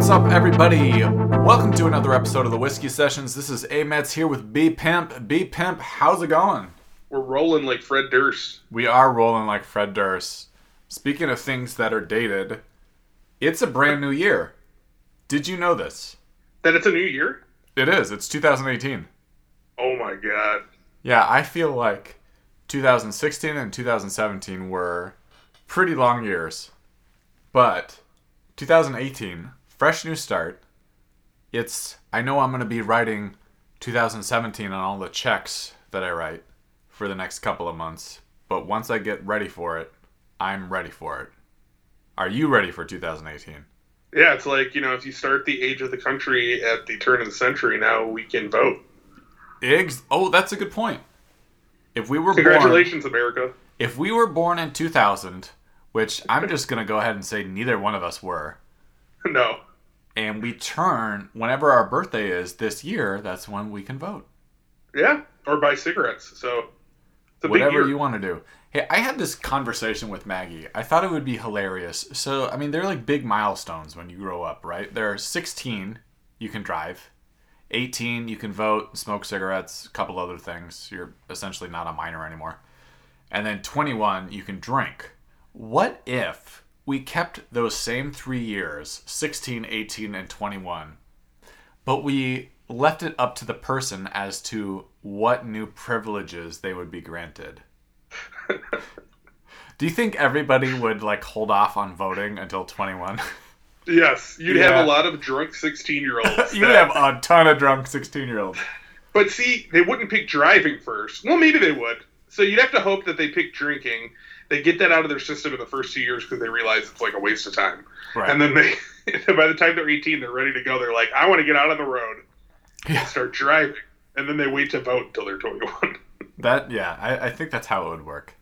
What's up, everybody? Welcome to another episode of the Whiskey Sessions. This is A-Mets here with B-Pimp. B-Pimp, how's it going? We're rolling like Fred Durst. We are rolling like Fred Durst. Speaking of things that are dated, it's a brand new year. Did you know this? That it's a new year? It is. It's 2018. Oh my god. Yeah, I feel like 2016 and 2017 were pretty long years. But 2018, fresh new start. I know I'm going to be writing 2017 on all the checks that I write for the next couple of months. But once I get ready for it, I'm ready for it. Are you ready for 2018? Yeah, it's like, you know, if you start the age of the country at the turn of the century, now we can vote. Oh, that's a good point. Congratulations, America. If we were born in 2000, which I'm just going to go ahead and say neither one of us were. No. And we turn, whenever our birthday is this year, that's when we can vote. Yeah, or buy cigarettes. So it's a whatever big year. You want to do. Hey, I had this conversation with Maggie. I thought it would be hilarious. So, I mean, they're like big milestones when you grow up, right? They're 16, you can drive. 18, you can vote, smoke cigarettes, a couple other things. You're essentially not a minor anymore. And then 21, you can drink. What if we kept those same 3 years, 16, 18, and 21, but we left it up to the person as to what new privileges they would be granted? Do you think everybody would, like, hold off on voting until 21? Yes, you'd have a lot of drunk 16-year-olds. You'd have a ton of drunk 16-year-olds. But see, they wouldn't pick driving first. Well, maybe they would. So you'd have to hope that they pick drinking. They get that out of their system in the first 2 years because they realize it's like a waste of time. Right. And then by the time they're 18, they're ready to go. They're like, I want to get out on the road and start driving. And then they wait to vote until they're 21. I think that's how it would work.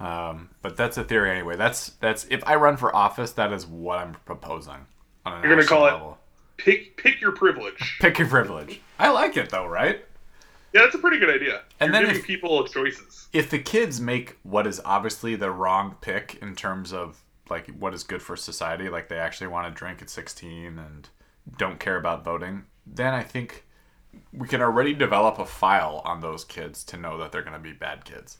But that's a theory anyway. That's if I run for office, that is what I'm proposing. You're gonna call level. It pick your privilege. Pick your privilege. I like it though, right? Yeah, that's a pretty good idea. And you're then giving people choices. If the kids make what is obviously the wrong pick in terms of like what is good for society, like they actually want to drink at 16 and don't care about voting, then I think we can already develop a file on those kids to know that they're going to be bad kids.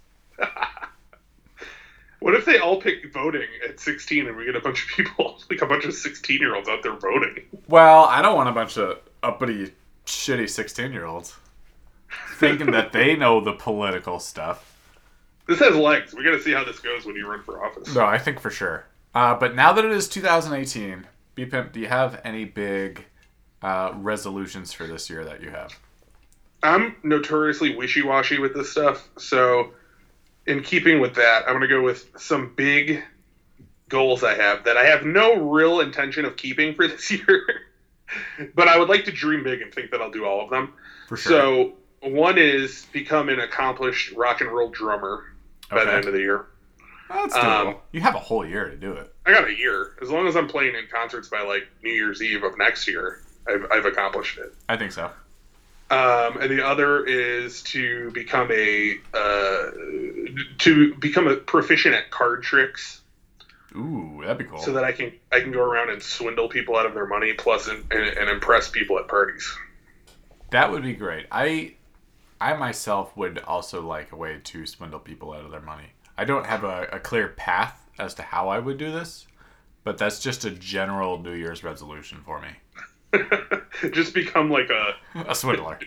What if they all pick voting at 16 and we get a bunch of people, like a bunch of 16-year-olds out there voting? Well, I don't want a bunch of uppity, shitty 16-year-olds thinking that they know the political stuff. This has legs. We got to see how this goes when you run for office. No, I think for sure. But now that it is 2018, B-Pimp, do you have any big resolutions for this year that you have? I'm notoriously wishy-washy with this stuff, so in keeping with that, I'm going to go with some big goals I have that I have no real intention of keeping for this year, but I would like to dream big and think that I'll do all of them. For sure. So one is become an accomplished rock and roll drummer by the end of the year. Well, that's doable. You have a whole year to do it. I got a year. As long as I'm playing in concerts by like New Year's Eve of next year, I've accomplished it. I think so. And the other is to become a proficient at card tricks. Ooh, that'd be cool. So that I can go around and swindle people out of their money, plus and impress people at parties. That would be great. I myself would also like a way to swindle people out of their money. I don't have a clear path as to how I would do this, but that's just a general New Year's resolution for me. Just become like a swindler.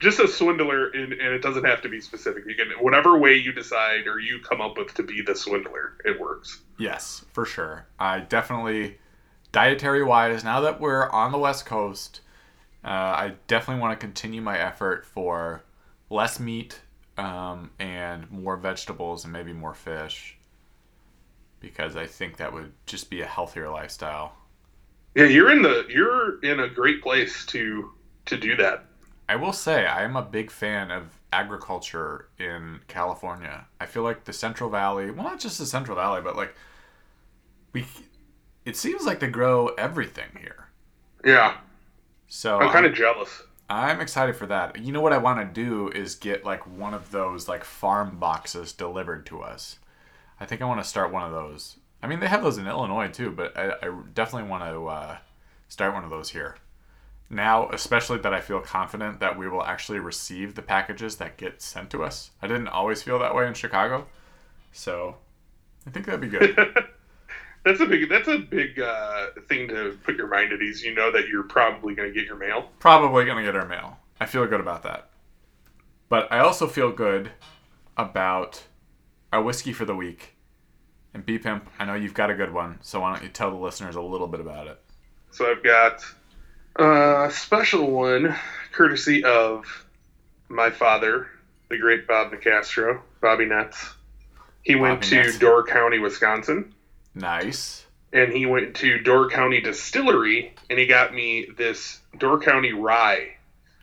Just a swindler, and it doesn't have to be specific. You can whatever way you decide or you come up with to be the swindler, it works. Yes, for sure. I definitely, dietary wise, now that we're on the West Coast, I definitely want to continue my effort for less meat and more vegetables and maybe more fish, because I think that would just be a healthier lifestyle. Yeah, you're in a great place to do that. I will say I am a big fan of agriculture in California. I feel like the Central Valley, well, not just the Central Valley, but like it seems like they grow everything here. Yeah. So I'm kind of jealous. I'm excited for that. You know what I want to do is get like one of those like farm boxes delivered to us. I think I want to start one of those. I mean, they have those in Illinois, too, but I definitely want to start one of those here. Now, especially that I feel confident that we will actually receive the packages that get sent to us. I didn't always feel that way in Chicago, so I think that'd be good. That's a big thing to put your mind at ease. You know that you're probably going to get your mail. Probably going to get our mail. I feel good about that. But I also feel good about our whiskey for the week. And B-Pimp, I know you've got a good one, so why don't you tell the listeners a little bit about it? So I've got a special one, courtesy of my father, the great Bob Nicastro, Bobby Nuts. He went to Door County, Wisconsin. Nice. And he went to Door County Distillery, and he got me this Door County Rye.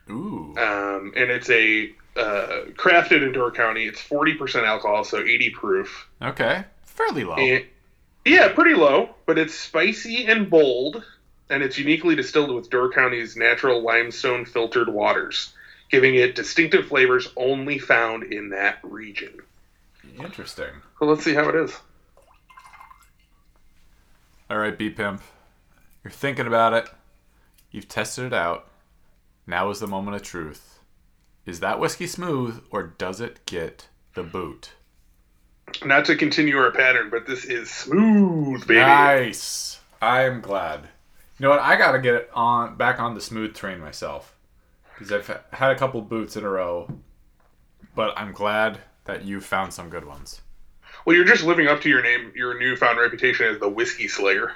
Ooh. And it's a crafted in Door County. It's 40% alcohol, so 80 proof. Okay. Fairly low. And, yeah, pretty low, but it's spicy and bold, and it's uniquely distilled with Door County's natural limestone filtered waters, giving it distinctive flavors only found in that region. Interesting. Well, let's see how it is. All right, B-Pimp. You're thinking about it. You've tested it out. Now is the moment of truth. Is that whiskey smooth, or does it get the boot? Not to continue our pattern, but this is smooth, baby. Nice. I'm glad. You know what? I got to get it on back on the smooth train myself, because I've had a couple boots in a row, but I'm glad that you found some good ones. Well, you're just living up to your name, your newfound reputation as the Whiskey Slayer.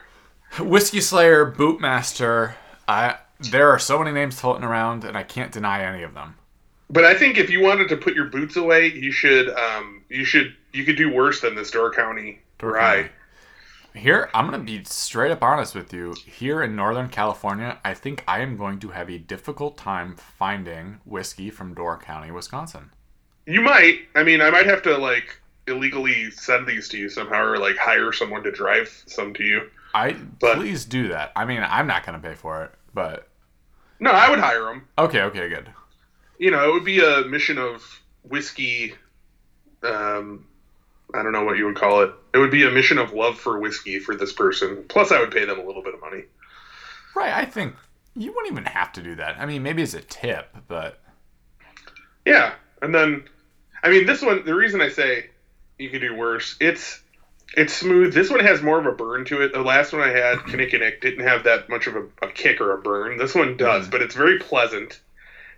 Whiskey Slayer, Bootmaster. There are so many names floating around, and I can't deny any of them. But I think if you wanted to put your boots away, you could do worse than this Door County Rye. Here, I'm going to be straight up honest with you. Here in Northern California, I think I am going to have a difficult time finding whiskey from Door County, Wisconsin. You might. I mean, I might have to illegally send these to you somehow, or hire someone to drive some to you. Please do that. I mean, I'm not going to pay for it, but no, I would hire them. Okay, good. You know, it would be a mission of whiskey. I don't know what you would call it. It would be a mission of love for whiskey for this person. Plus, I would pay them a little bit of money. Right. I think you wouldn't even have to do that. I mean, maybe it's a tip, but yeah. And then, I mean, this one, the reason I say you could do worse, it's smooth. This one has more of a burn to it. The last one I had, Kinnikinnick, didn't have that much of a kick or a burn. This one does, but it's very pleasant.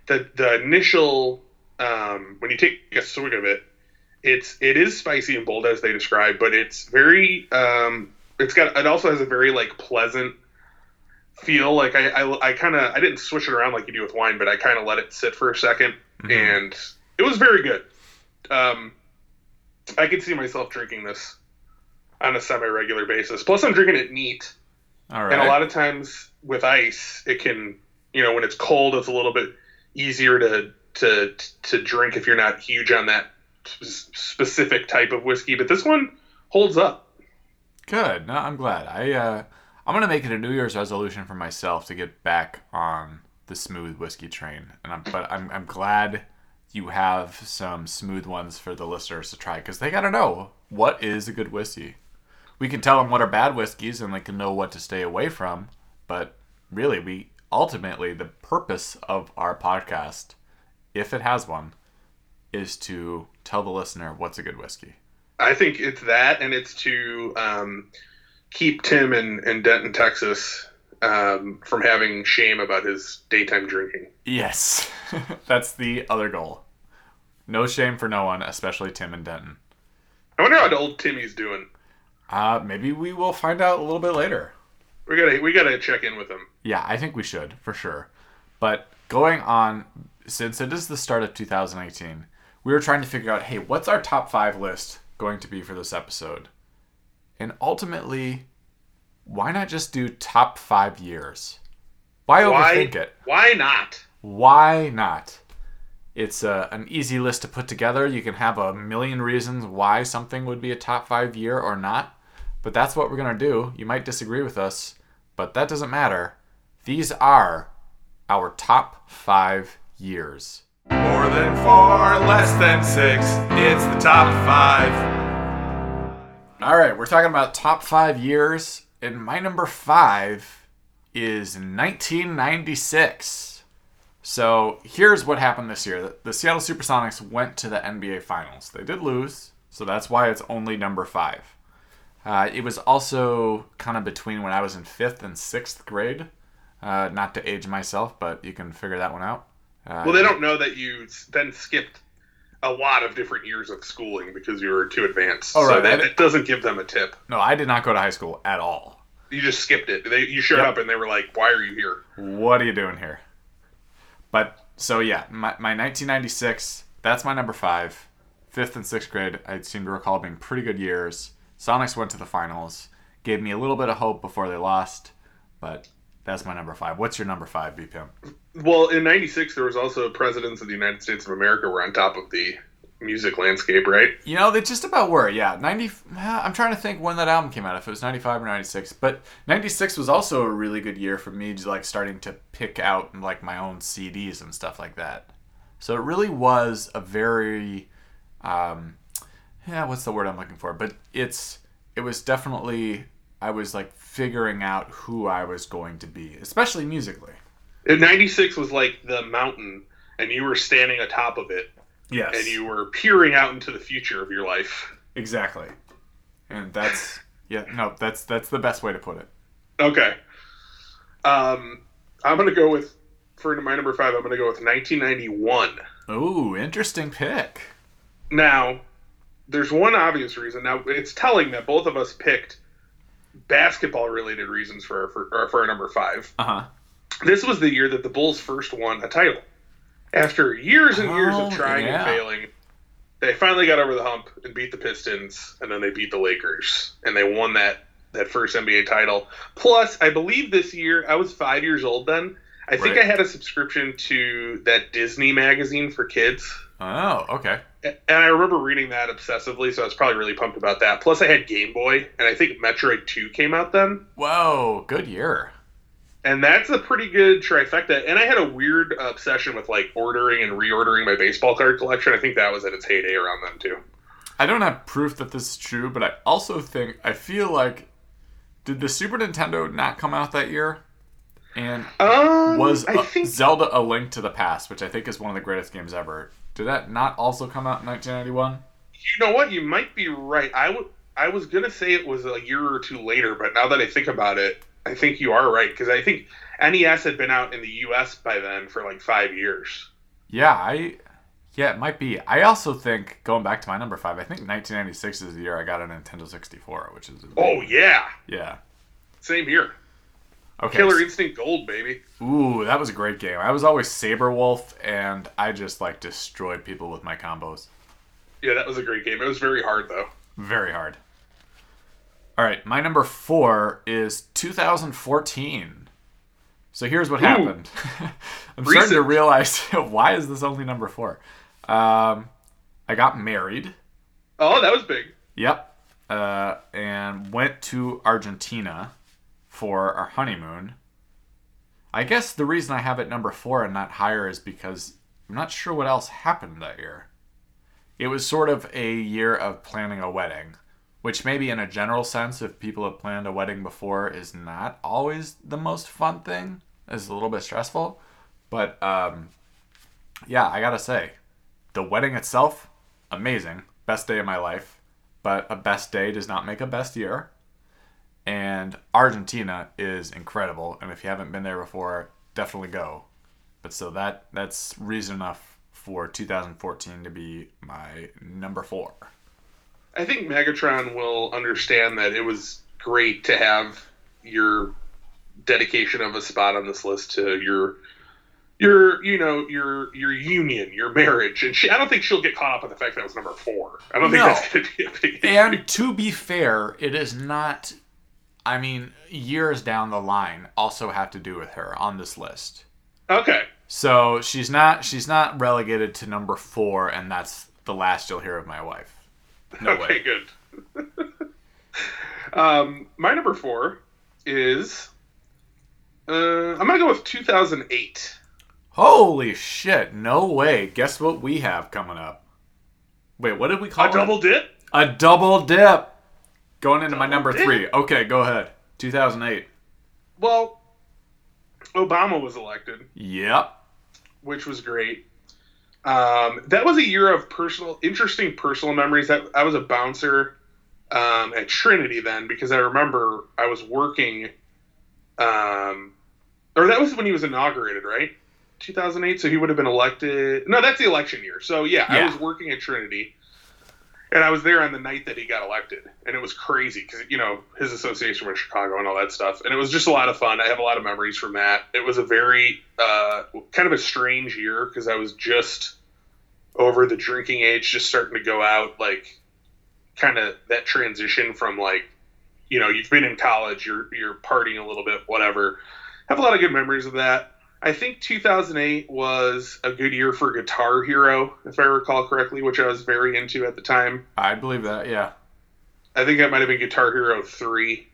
The initial, when you take a swig of it, it is spicy and bold as they describe, but it's very, it also has a very pleasant feel. I didn't swish it around like you do with wine, but I kind of let it sit for a second. And it was very good. I could see myself drinking this on a semi-regular basis. Plus, I'm drinking it neat. All right. And a lot of times with ice, it can, when it's cold, it's a little bit easier to drink if you're not huge on that specific type of whiskey. But this one holds up. Good. No, I'm glad. I'm going to make it a New Year's resolution for myself to get back on the smooth whiskey train, but I'm glad you have some smooth ones for the listeners to try, because they gotta know what is a good whiskey. We can tell them what are bad whiskeys, and they can know what to stay away from. But really, the purpose of our podcast, if it has one, is to tell the listener what's a good whiskey. I think it's that, and it's to keep Tim in Denton, Texas, from having shame about his daytime drinking. Yes. That's the other goal. No shame for no one, especially Tim and Denton. I wonder how old Timmy's doing. Maybe we will find out a little bit later. We gotta check in with him. Yeah, I think we should, for sure. But going on, since it is the start of 2018, we were trying to figure out, hey, what's our top 5 list going to be for this episode? And ultimately, why not just do top 5 years? Why overthink it? Why not? Why not? It's an easy list to put together. You can have a million reasons why something would be a top 5 year or not. But that's what we're going to do. You might disagree with us, but that doesn't matter. These are our top 5 years. More than 4, less than 6. It's the top 5. All right, we're talking about top 5 years. And my number 5 is 1996. So here's what happened this year. The Seattle Supersonics went to the NBA Finals. They did lose, so that's why it's only number 5. It was also kind of between when I was in 5th and 6th grade. Not to age myself, but you can figure that one out. Well, they don't know that you then skipped a lot of different years of schooling because you were too advanced. Oh, right. So that doesn't give them a tip. No, I did not go to high school at all. You just skipped it. You showed up and they were like, why are you here? What are you doing here? But, so yeah, my 1996, that's my number 5. 5th and 6th grade, I seem to recall being pretty good years. Sonics went to the finals. Gave me a little bit of hope before they lost, but that's my number 5. What's your number 5, B-Pimp? Well, in 96, there was also Presidents of the United States of America were on top of the music landscape, right? You know, they just about were, yeah. I'm trying to think when that album came out, if it was 95 or 96. But 96 was also a really good year for me, like starting to pick out like my own CDs and stuff like that. So it really was a very, what's the word I'm looking for? But it was definitely, I was like figuring out who I was going to be, especially musically. 96 was like the mountain, and you were standing atop of it. Yes. And you were peering out into the future of your life. Exactly. And that's, that's the best way to put it. Okay. I'm going to go with, for my number 5, I'm going to go with 1991. Ooh, interesting pick. Now, there's one obvious reason. Now, it's telling that both of us picked basketball-related reasons for our number 5. Uh-huh. This was the year that the Bulls first won a title. After years and years of trying and failing, they finally got over the hump and beat the Pistons, and then they beat the Lakers, and they won that first NBA title. Plus, I believe this year, I was 5 years old then. I think I had a subscription to that Disney magazine for kids. Oh, okay. And I remember reading that obsessively, so I was probably really pumped about that. Plus, I had Game Boy, and I think Metroid 2 came out then. Whoa, good year. And that's a pretty good trifecta. And I had a weird obsession with, like, ordering and reordering my baseball card collection. I think that was at its heyday around then, too. I don't have proof that this is true, but I also think, I feel like, did the Super Nintendo not come out that year? And was Zelda A Link to the Past, which I think is one of the greatest games ever. Did that not also come out in 1991? You know what? You might be right. I was going to say it was a year or two later, but now that I think about it, I think you are right, because I think NES had been out in the U.S. by then for like 5 years. Yeah, it might be. I also think, going back to my number 5, I think 1996 is the year I got a Nintendo 64, which is... Yeah. Same here. Okay. Killer Instinct Gold, baby. Ooh, that was a great game. I was always Saberwolf, and I just like destroyed people with my combos. Yeah, that was a great game. It was very hard, though. Very hard. All right, my number 4 is 2014. So here's what happened. I'm starting to realize, why is this only number 4? I got married. Oh, that was big. Yep. And went to Argentina for our honeymoon. I guess the reason I have it number 4 and not higher is because I'm not sure what else happened that year. It was sort of a year of planning a wedding, which maybe in a general sense, if people have planned a wedding before, is not always the most fun thing. It's a little bit stressful. But, I gotta say, the wedding itself, amazing. Best day of my life. But a best day does not make a best year. And Argentina is incredible. And if you haven't been there before, definitely go. But so that's reason enough for 2014 to be my number 4. I think Megatron will understand that it was great to have your dedication of a spot on this list to your union, your marriage. And I don't think she'll get caught up in the fact that it was number 4. I don't think that's going to be a big thing. And to be fair, it is not, I mean, years down the line also have to do with her on this list. Okay. So she's not relegated to number 4, and that's the last you'll hear of my wife. No way. Good. My number 4 is... I'm going to go with 2008. Holy shit. No way. Guess what we have coming up? Wait, what did we call it? A double dip? A double dip. Going into my number 3. Okay, go ahead. 2008. Well, Obama was elected. Yep. Which was great. That was a year of interesting personal memories. I was a bouncer at Trinity then, because I remember I was working. Or that was when he was inaugurated, right? 2008, so he would have been elected. No, that's the election year. So, yeah. I was working at Trinity, and I was there on the night that he got elected. And it was crazy because, you know, his association with Chicago and all that stuff. And it was just a lot of fun. I have a lot of memories from that. It was a very kind of a strange year because I was just over the drinking age, just starting to go out, like kind of that transition from, like, you know, you've been in college, you're partying a little bit, whatever. I have a lot of good memories of that. I think 2008 was a good year for Guitar Hero, if I recall correctly, which I was very into at the time. I believe that, yeah. I think that might have been Guitar Hero 3,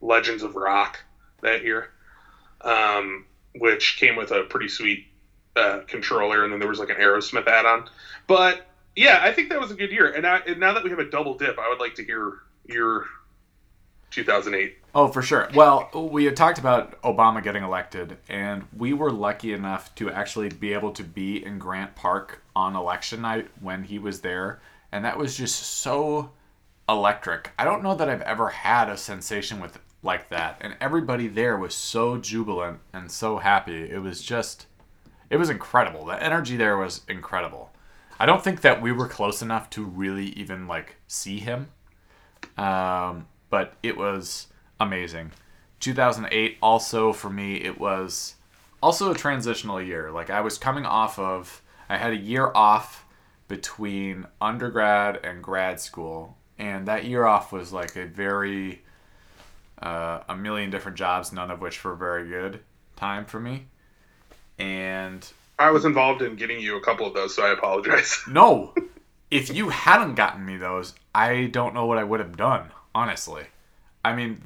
Legends of Rock, that year, which came with a pretty sweet controller, and then there was like an Aerosmith add-on. But, yeah, I think that was a good year. And now that we have a double dip, I would like to hear your 2008. Oh, for sure. Well, we had talked about Obama getting elected, and we were lucky enough to actually be able to be in Grant Park on election night when he was there, and that was just so electric. I don't know that I've ever had a sensation with like that, and everybody there was so jubilant and so happy. It was incredible. The energy there was incredible. I don't think that we were close enough to really even, like, see him, but it was amazing. 2008 also, for me, it was also a transitional year. Like, I was coming off of... I had a year off between undergrad and grad school. And that year off was, like, a very... a million different jobs, none of which were very good time for me. And... I was involved in getting you a couple of those, so I apologize. No! If you hadn't gotten me those, I don't know what I would have done, honestly. I mean,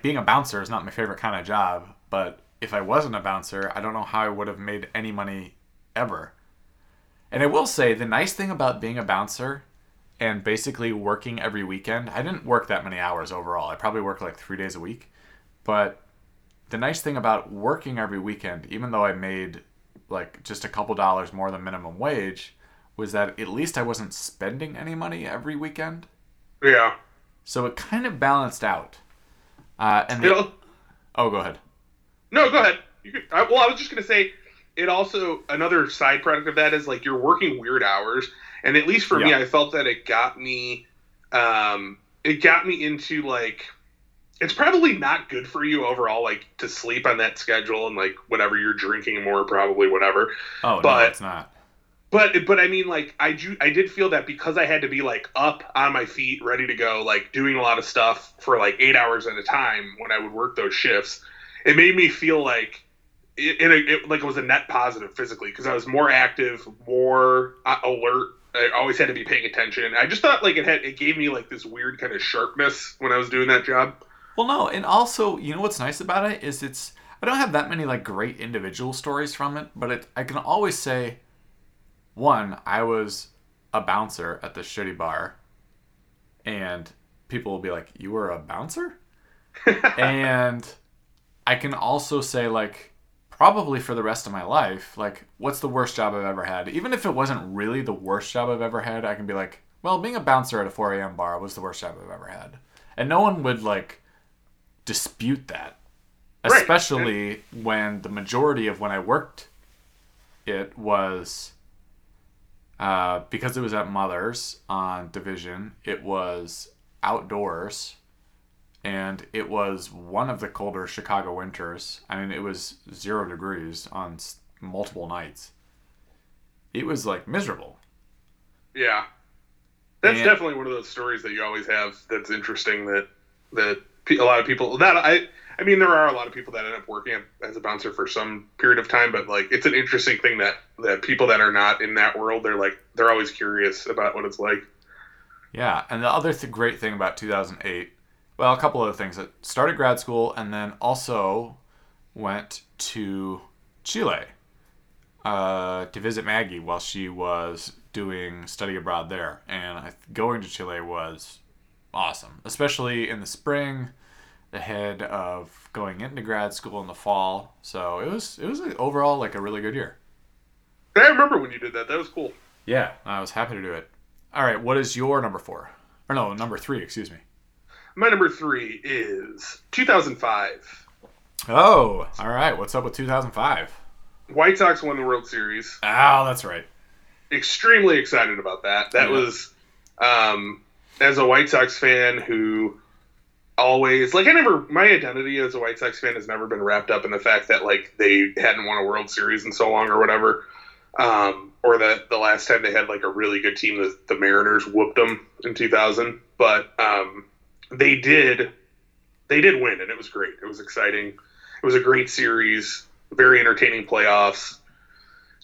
being a bouncer is not my favorite kind of job, but if I wasn't a bouncer, I don't know how I would have made any money ever. And I will say, the nice thing about being a bouncer and basically working every weekend, I didn't work that many hours overall. I probably worked like 3 days a week. But the nice thing about working every weekend, even though I made like just a couple dollars more than minimum wage, was that at least I wasn't spending any money every weekend. Yeah. So it kind of balanced out. Oh, go ahead. No, go ahead. I was just going to say, it also, another side product of that is, like, you're working weird hours. And at least for me, I felt that it got me into, like, it's probably not good for you overall, like, to sleep on that schedule and, like, whatever, you're drinking more, probably, whatever. Oh, but, no, it's not. But I mean, like, I did feel that because I had to be, like, up on my feet, ready to go, like, doing a lot of stuff for, like, 8 hours at a time when I would work those shifts. It made me feel like it was a net positive physically because I was more active, more alert. I always had to be paying attention. I just thought, like, it gave me, like, this weird kind of sharpness when I was doing that job. Well, no, and also, you know what's nice about it is I don't have that many, like, great individual stories from it, but I can always say... One, I was a bouncer at the shitty bar, and people will be like, you were a bouncer? And I can also say, like, probably for the rest of my life, like, what's the worst job I've ever had? Even if it wasn't really the worst job I've ever had, I can be like, well, being a bouncer at a 4 a.m. bar was the worst job I've ever had. And no one would, like, dispute that, especially when the majority of when I worked it was... because it was at Mother's on Division, it was outdoors, and it was one of the colder Chicago winters. I mean, it was 0 degrees on multiple nights. It was, like, miserable. Yeah. That's definitely one of those stories that you always have that's interesting that a lot of people... I mean, there are a lot of people that end up working as a bouncer for some period of time, but, like, it's an interesting thing that people that are not in that world, they're always curious about what it's like. Yeah, and the other great thing about 2008, well, a couple other things. I started grad school and then also went to Chile to visit Maggie while she was doing study abroad there. And going to Chile was awesome, especially in the spring. ahead of going into grad school in the fall. So it was overall like a really good year. I remember when you did that. That was cool. Yeah, I was happy to do it. All right, what is your number four? Or no, number three, excuse me. My number three is 2005. Oh, all right. What's up with 2005? White Sox won the World Series. Oh, that's right. Extremely excited about that. That was, as a White Sox fan who always, like, my identity as a White Sox fan has never been wrapped up in the fact that, like, they hadn't won a World Series in so long or whatever. Or that the last time they had, like, a really good team, the Mariners whooped them in 2000. But they did win, and it was great. It was exciting. It was a great series, very entertaining playoffs.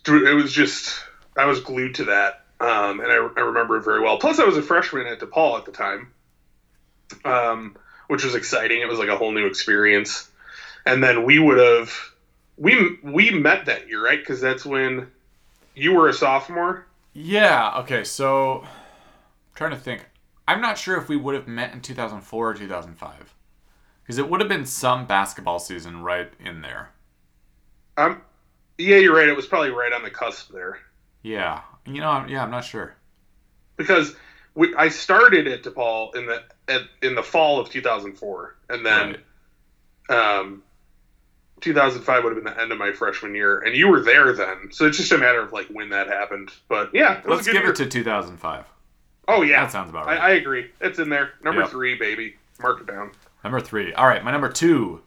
It was just, I was glued to that, and I remember it very well. Plus, I was a freshman at DePaul at the time, which was exciting. It was like a whole new experience. And then we met that year, right? Because that's when you were a sophomore? Yeah, okay, so I'm trying to think. I'm not sure if we would have met in 2004 or 2005. Because it would have been some basketball season right in there. Yeah, you're right. It was probably right on the cusp there. Yeah. I'm not sure. Because I started at DePaul in the fall of 2004. And then 2005 would have been the end of my freshman year. And you were there then. So it's just a matter of like when that happened. But yeah. Let's give it to 2005. Oh, yeah. That sounds about right. I agree. It's in there. Number three, baby. Mark it down. Number three. All right. My number two,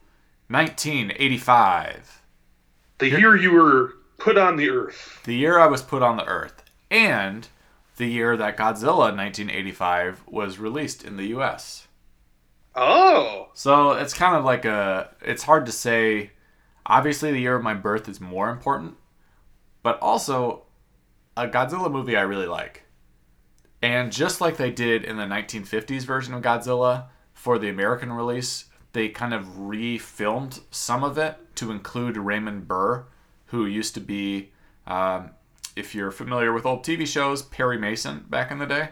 1985. The year you were put on the earth. The year I was put on the earth. And the year that Godzilla 1985 was released in the U.S. Oh. So it's kind of like it's hard to say. Obviously, the year of my birth is more important. But also, a Godzilla movie I really like. And just like they did in the 1950s version of Godzilla for the American release, they kind of re-filmed some of it to include Raymond Burr, who used to be, if you're familiar with old TV shows, Perry Mason back in the day.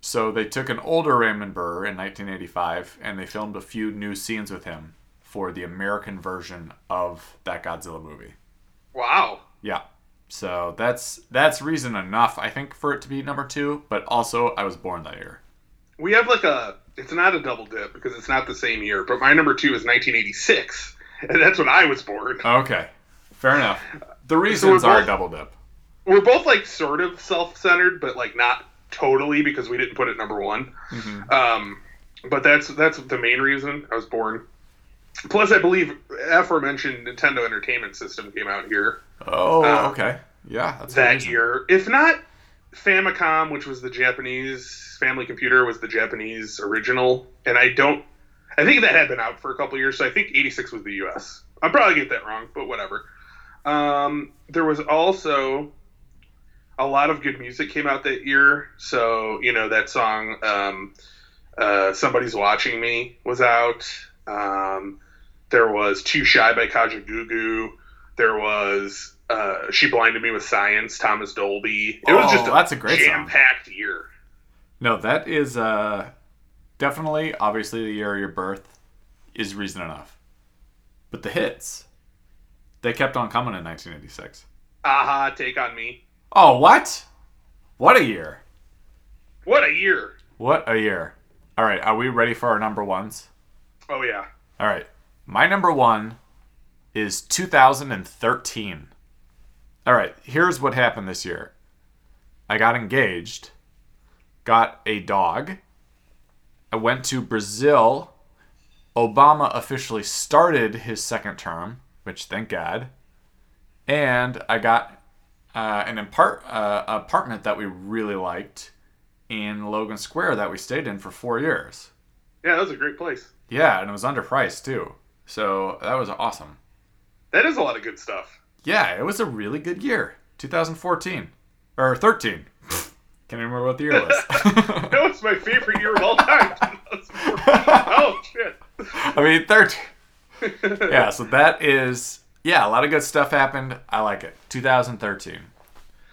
So they took an older Raymond Burr in 1985, and they filmed a few new scenes with him for the American version of that Godzilla movie. Wow. Yeah. So that's reason enough, I think, for it to be number two. But also, I was born that year. We have it's not a double dip because it's not the same year. But my number two is 1986, and that's when I was born. Okay, fair enough. The reasons are a double dip. We're both like sort of self-centered, but like not totally because we didn't put it number one. Mm-hmm. But that's the main reason I was born. Plus, I believe aforementioned Nintendo Entertainment System came out here. Oh, okay. Yeah. That's that year. If not Famicom, which was the Japanese family computer, was the Japanese original. And I think that had been out for a couple of years, so I think 86 was the U.S. I'll probably get that wrong, but whatever. There was also a lot of good music came out that year. So, that song, Somebody's Watching Me was out. There was Too Shy by Kajagoogoo. There was She Blinded Me with Science, Thomas Dolby. It was just a jam-packed year. No, that is definitely, obviously, the year of your birth is reason enough. But the hits, they kept on coming in 1986. Aha, Take On Me. Oh, what? What a year. What a year. What a year. All right, are we ready for our number ones? Oh, yeah. All right. My number one is 2013. All right, here's what happened this year. I got engaged, got a dog, I went to Brazil, Obama officially started his second term, which thank God, and I got an apartment that we really liked in Logan Square that we stayed in for 4 years. Yeah, that was a great place. Yeah, and it was underpriced too, so that was awesome. That is a lot of good stuff. Yeah, it was a really good year. 2014. Or 13. Can't even remember what the year was. No, it's my favorite year of all time. Oh, shit. I mean, 13. Yeah, so that is... Yeah, a lot of good stuff happened. I like it. 2013.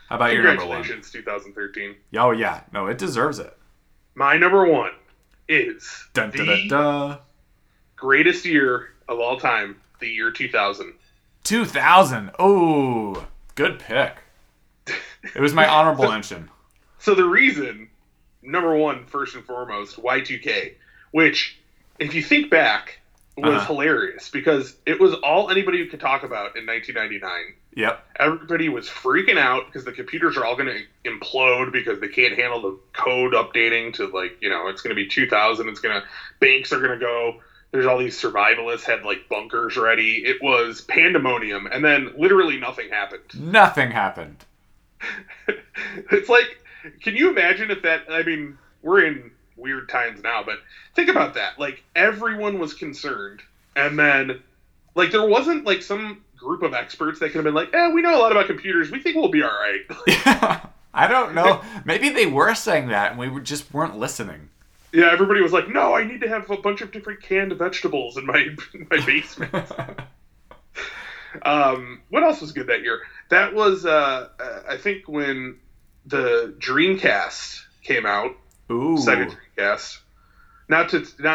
How about your number one? Congratulations, 2013. Oh, yeah. No, it deserves it. My number one is... Dun, dun, dun, dun. greatest year of all time, the year 2000. 2000. Oh, good pick. It was my honorable mention. So the reason, number one, first and foremost, Y2K, which, if you think back, was hilarious because it was all anybody could talk about in 1999. Yep. Everybody was freaking out because the computers are all going to implode because they can't handle the code updating to, like, you know, it's going to be 2000. It's going to, banks are going to go. There's all these survivalists had, like, bunkers ready. It was pandemonium. And then literally nothing happened. Nothing happened. It's like, can you imagine if that, I mean, we're in weird times now, but think about that. Like, everyone was concerned. And then, like, there wasn't, like, some group of experts that could have been like, we know a lot about computers. We think we'll be all right. Yeah, I don't know. Maybe they were saying that and we just weren't listening. Yeah, everybody was like, no, I need to have a bunch of different canned vegetables in my basement. What else was good that year? That was, I think, when the Dreamcast came out. Ooh. Sega Dreamcast. Not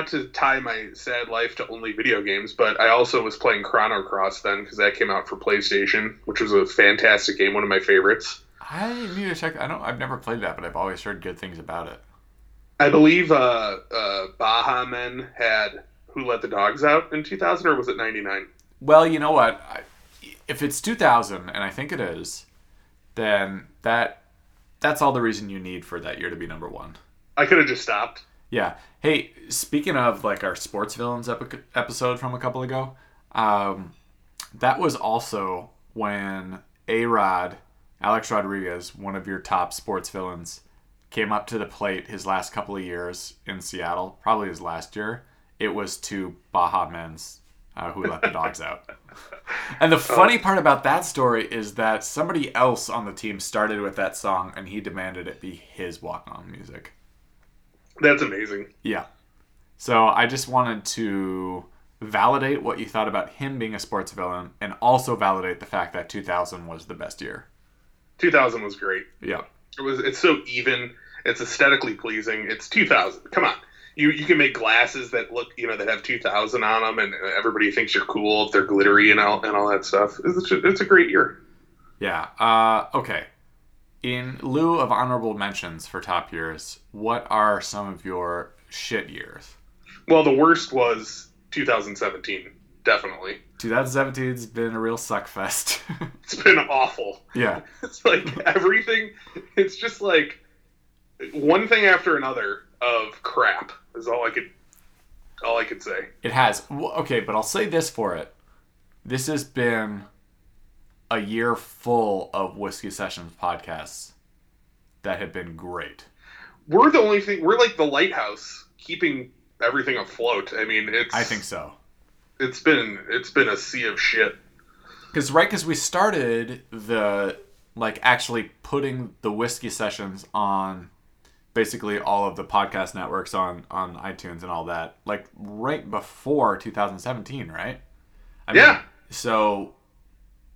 to tie my sad life to only video games, but I also was playing Chrono Cross then because that came out for PlayStation, which was a fantastic game, one of my favorites. I need to check. I've never played that, but I've always heard good things about it. I believe Baha Men had Who Let the Dogs Out in 2000, or was it 99? Well, you know what? If it's 2000, and I think it is, then that's all the reason you need for that year to be number one. I could have just stopped. Yeah. Hey, speaking of, like, our Sports Villains episode from a couple ago, that was also when a-Rod, Alex Rodriguez, one of your top sports villains, came up to the plate his last couple of years in Seattle, probably his last year. It was to Baha Men's Who Let the Dogs Out. And the funny part about that story is that somebody else on the team started with that song, and he demanded it be his walk-on music. That's amazing. Yeah. So I just wanted to validate what you thought about him being a sports villain, and also validate the fact that 2000 was the best year. 2000 was great. Yeah. It's so even. It's aesthetically pleasing. It's 2000. Come on. You can make glasses that look, you know, that have 2000 on them, and everybody thinks you're cool if they're glittery and all that stuff. It's a great year. Yeah. Okay. In lieu of honorable mentions for top years, what are some of your shit years? Well, the worst was 2017, definitely. 2017's been a real suckfest. It's been awful. Yeah. It's like everything. It's just like one thing after another of crap. Is all I could say. It has. Okay, but I'll say this for it. This has been a year full of Whiskey Sessions podcasts that have been great. We're the only thing. We're like the lighthouse keeping everything afloat. I mean, I think so. It's been a sea of shit. Because right, because we started the, like, actually putting the Whiskey Sessions on basically all of the podcast networks on iTunes and all that, like, right before 2017, right? I mean, so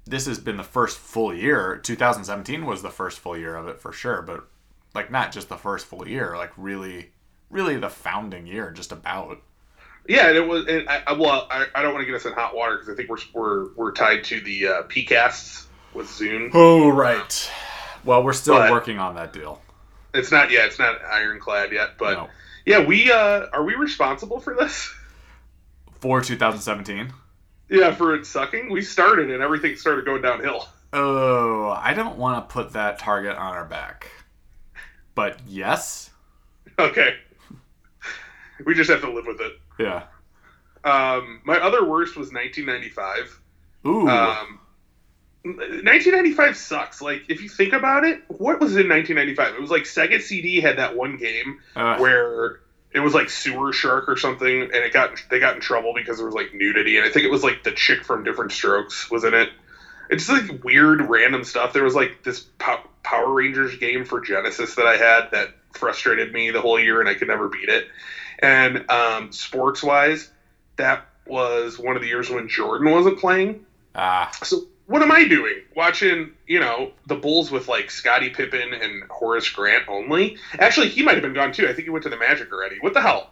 this has been the first full year. 2017 was the first full year of it for sure, but, like, not just the first full year, like, really, really the founding year, just about. Yeah, and it was. And I don't want to get us in hot water because I think we're tied to the PCasts with Zune. Oh, right. Well, we're still working on that deal. It's not ironclad yet, but no. Yeah, we are we responsible for this? For 2017? Yeah, for it sucking. We started and everything started going downhill. Oh, I don't want to put that target on our back. But yes. Okay. We just have to live with it. Yeah. My other worst was 1995. Ooh. 1995 sucks. Like, if you think about it, what was in 1995? It was like Sega CD had that one game where it was like Sewer Shark or something, and they got in trouble because there was, like, nudity, and I think it was like the chick from Different Strokes was in it. It's just, like, weird random stuff. There was, like, this Power Rangers game for Genesis that I had that frustrated me the whole year, and I could never beat it. And sports wise, that was one of the years when Jordan wasn't playing. So what am I doing? Watching, you know, the Bulls with, like, Scottie Pippen and Horace Grant only? Actually, he might have been gone, too. I think he went to the Magic already. What the hell?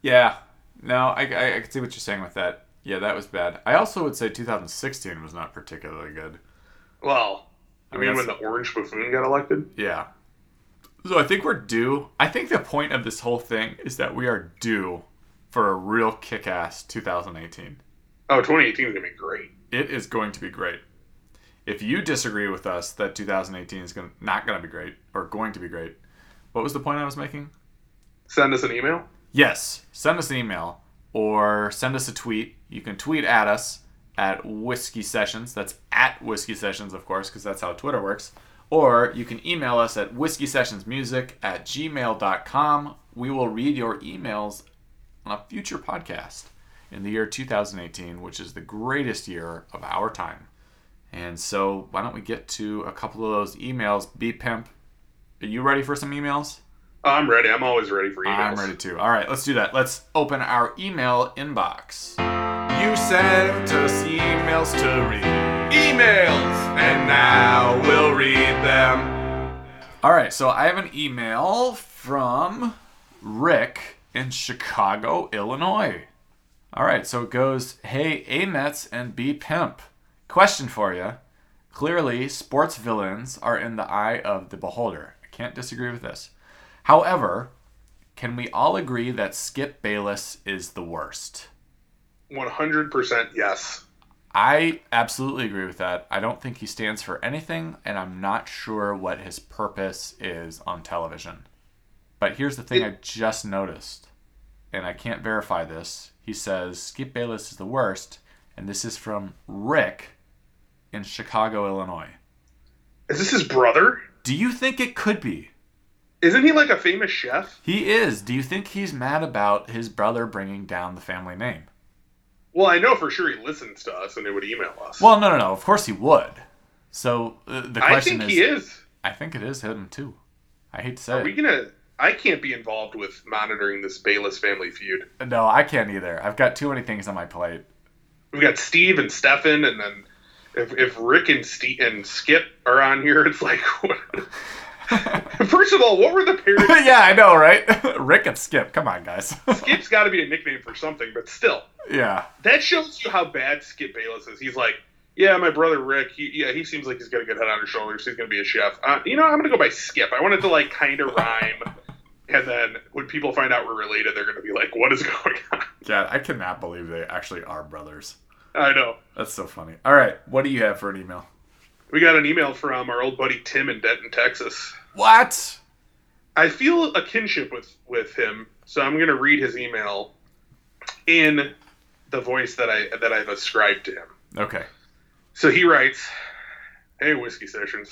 Yeah. No, I can see what you're saying with that. Yeah, that was bad. I also would say 2016 was not particularly good. Well, I mean when the Orange Buffoon got elected? Yeah. So I think we're due. I think the point of this whole thing is that we are due for a real kick-ass 2018. Oh, 2018 is going to be great. It is going to be great. If you disagree with us that 2018 is going to be great, what was the point I was making? Send us an email? Yes. Send us an email or send us a tweet. You can tweet at us at Whiskey Sessions. That's at Whiskey Sessions, of course, because that's how Twitter works. Or you can email us at whiskeysessionsmusic@gmail.com. We will read your emails on a future podcast in the year 2018, which is the greatest year of our time. And so why don't we get to a couple of those emails. B Pimp, are you ready for some emails? I'm ready. I'm always ready for emails. I'm ready too. All right, let's do that. Let's open our email inbox. You sent us emails to read. Emails! And now we'll read them. All right, so I have an email from Rick in Chicago, Illinois. All right, so it goes, hey, A-Mets and B-Pimp, question for you. Clearly, sports villains are in the eye of the beholder. I can't disagree with this. However, can we all agree that Skip Bayless is the worst? 100% yes. I absolutely agree with that. I don't think he stands for anything, and I'm not sure what his purpose is on television. But here's the thing I just noticed, and I can't verify this. He says, Skip Bayless is the worst, and this is from Rick in Chicago, Illinois. Is this his brother? Do you think it could be? Isn't he like a famous chef? He is. Do you think he's mad about his brother bringing down the family name? Well, I know for sure he listens to us and he would email us. Well, no. Of course he would. So the question is... I think he is. I think it is him, too. I hate to say it. Are we going to... I can't be involved with monitoring this Bayless family feud. No, I can't either. I've got too many things on my plate. We've got Steve and Stefan, and then if Rick and Steve and Skip are on here, it's like... First of all, what were the parents? Yeah, I know, right? Rick and Skip. Come on, guys. Skip's got to be a nickname for something, but still. Yeah. That shows you how bad Skip Bayless is. He's like, yeah, my brother Rick, he seems like he's got a good head on his shoulders. He's going to be a chef. I'm going to go by Skip. I wanted to, like, kind of rhyme. And then when people find out we're related, they're going to be like, what is going on? Yeah, I cannot believe they actually are brothers. I know. That's so funny. All right. What do you have for an email? We got an email from our old buddy Tim in Denton, Texas. What? I feel a kinship with him, so I'm going to read his email in the voice that I've ascribed to him. Okay. So he writes, hey, Whiskey Sessions.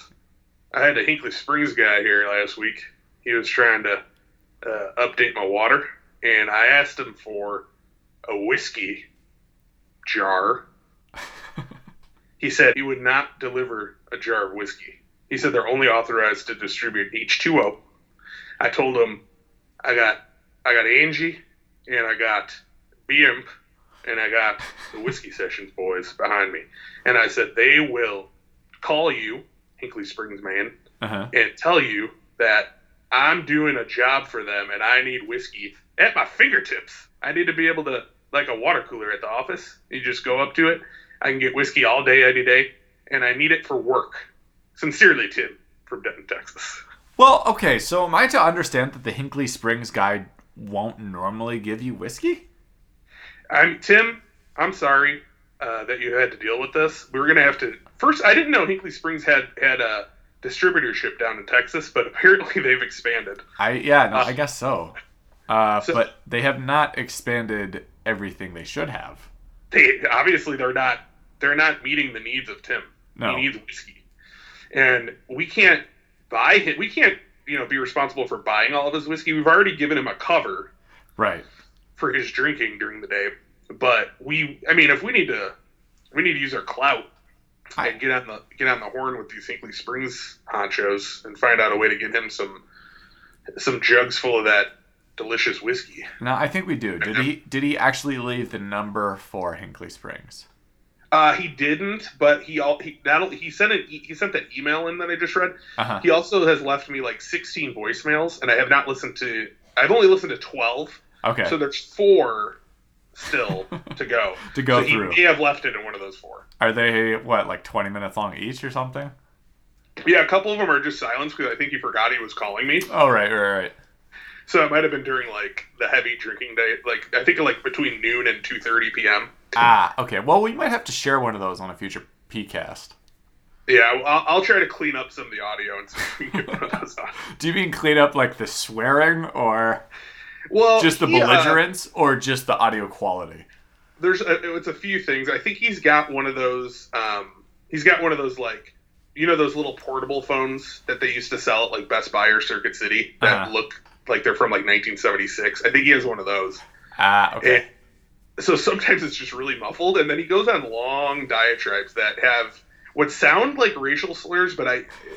I had a Hinkley Springs guy here last week. He was trying to update my water, and I asked him for a whiskey jar. He said he would not deliver a jar of whiskey. He said they're only authorized to distribute H2O. I told him I got Angie, and I got BM, and I got the Whiskey Sessions boys behind me. And I said they will call you, Hinkley Springs man, and tell you that I'm doing a job for them and I need whiskey at my fingertips. I need to be able to, like a water cooler at the office, you just go up to it. I can get whiskey all day, every day, and I need it for work. Sincerely, Tim, from Denton, Texas. Well, okay, so am I to understand that the Hinkley Springs guy won't normally give you whiskey? Tim, I'm sorry that you had to deal with this. We were going to have to... First, I didn't know Hinkley Springs had a distributorship down in Texas, but apparently they've expanded. I guess so. But they have not expanded everything they should have. They're not meeting the needs of Tim. No. He needs whiskey, and we can't buy him. We can't, be responsible for buying all of his whiskey. We've already given him a cover, right, for his drinking during the day. But if we need to use our clout and get on the horn with these Hinkley Springs honchos and find out a way to get him some jugs full of that delicious whiskey. No, I think we do. Did he actually leave the number for Hinkley Springs? He didn't, but he sent that email in that I just read. Uh-huh. He also has left me like 16 voicemails, and I've only listened to 12. Okay. So there's 4 still to go so through. He may have left it in one of those four. Are they, what, like 20 minutes long each or something? Yeah, a couple of them are just silence because I think he forgot he was calling me. Oh, right. So it might have been during, like, the heavy drinking day. Like, I think, like, between noon and 2:30 p.m. Ah, okay. Well, we might have to share one of those on a future PCast. Yeah, I'll try to clean up some of the audio and see if we can get one of those on. Do you mean clean up, like, the swearing or just the belligerence or just the audio quality? It's a few things. I think he's got one of those, like, you know those little portable phones that they used to sell at, like, Best Buy or Circuit City that look like they're from, like, 1976. I think he has one of those. Ah, okay. And so sometimes it's just really muffled, and then he goes on long diatribes that have what sound like racial slurs, but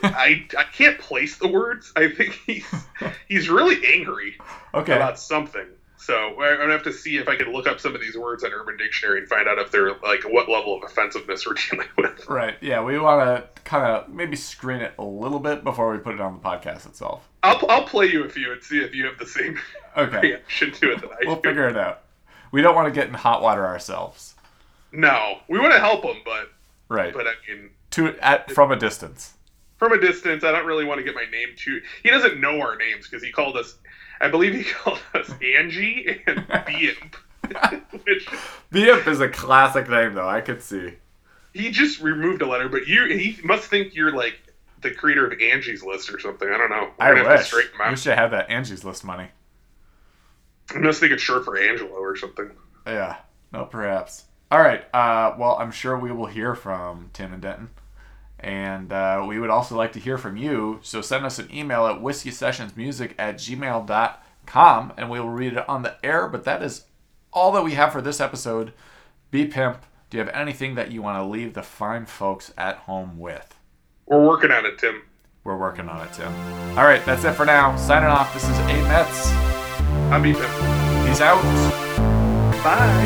I can't place the words. I think he's really angry about something. So I'm going to have to see if I can look up some of these words on Urban Dictionary and find out if they're, like, what level of offensiveness we're dealing with. Right, yeah, we want to kind of maybe screen it a little bit before we put it on the podcast itself. I'll play you a few and see if you have the same reaction to it that I do. We'll figure it out. We don't want to get in hot water ourselves. No, we want to help them, but... Right. But I mean... from a distance. From a distance, I don't really want to get my name too... He doesn't know our names because he called us... I believe he called us Angie and Beamp. Beamp is a classic name, though. I could see. He just removed a letter, but he must think you're, like, the creator of Angie's List or something. I don't know. I wish. We should have that Angie's List money. I must think it's short for Angelo or something. Yeah. No, perhaps. All right. Well, I'm sure we will hear from Tim and Denton. And we would also like to hear from you, so send us an email at whiskeysessionsmusic@gmail.com, and we will read it on the air. But that is all that we have for this episode. Be Pimp. Do you have anything that you want to leave the fine folks at home with? We're working on it, Tim. All right, that's it for now. Signing off, this is A Mets. I'm B Pimp. He's out. Bye.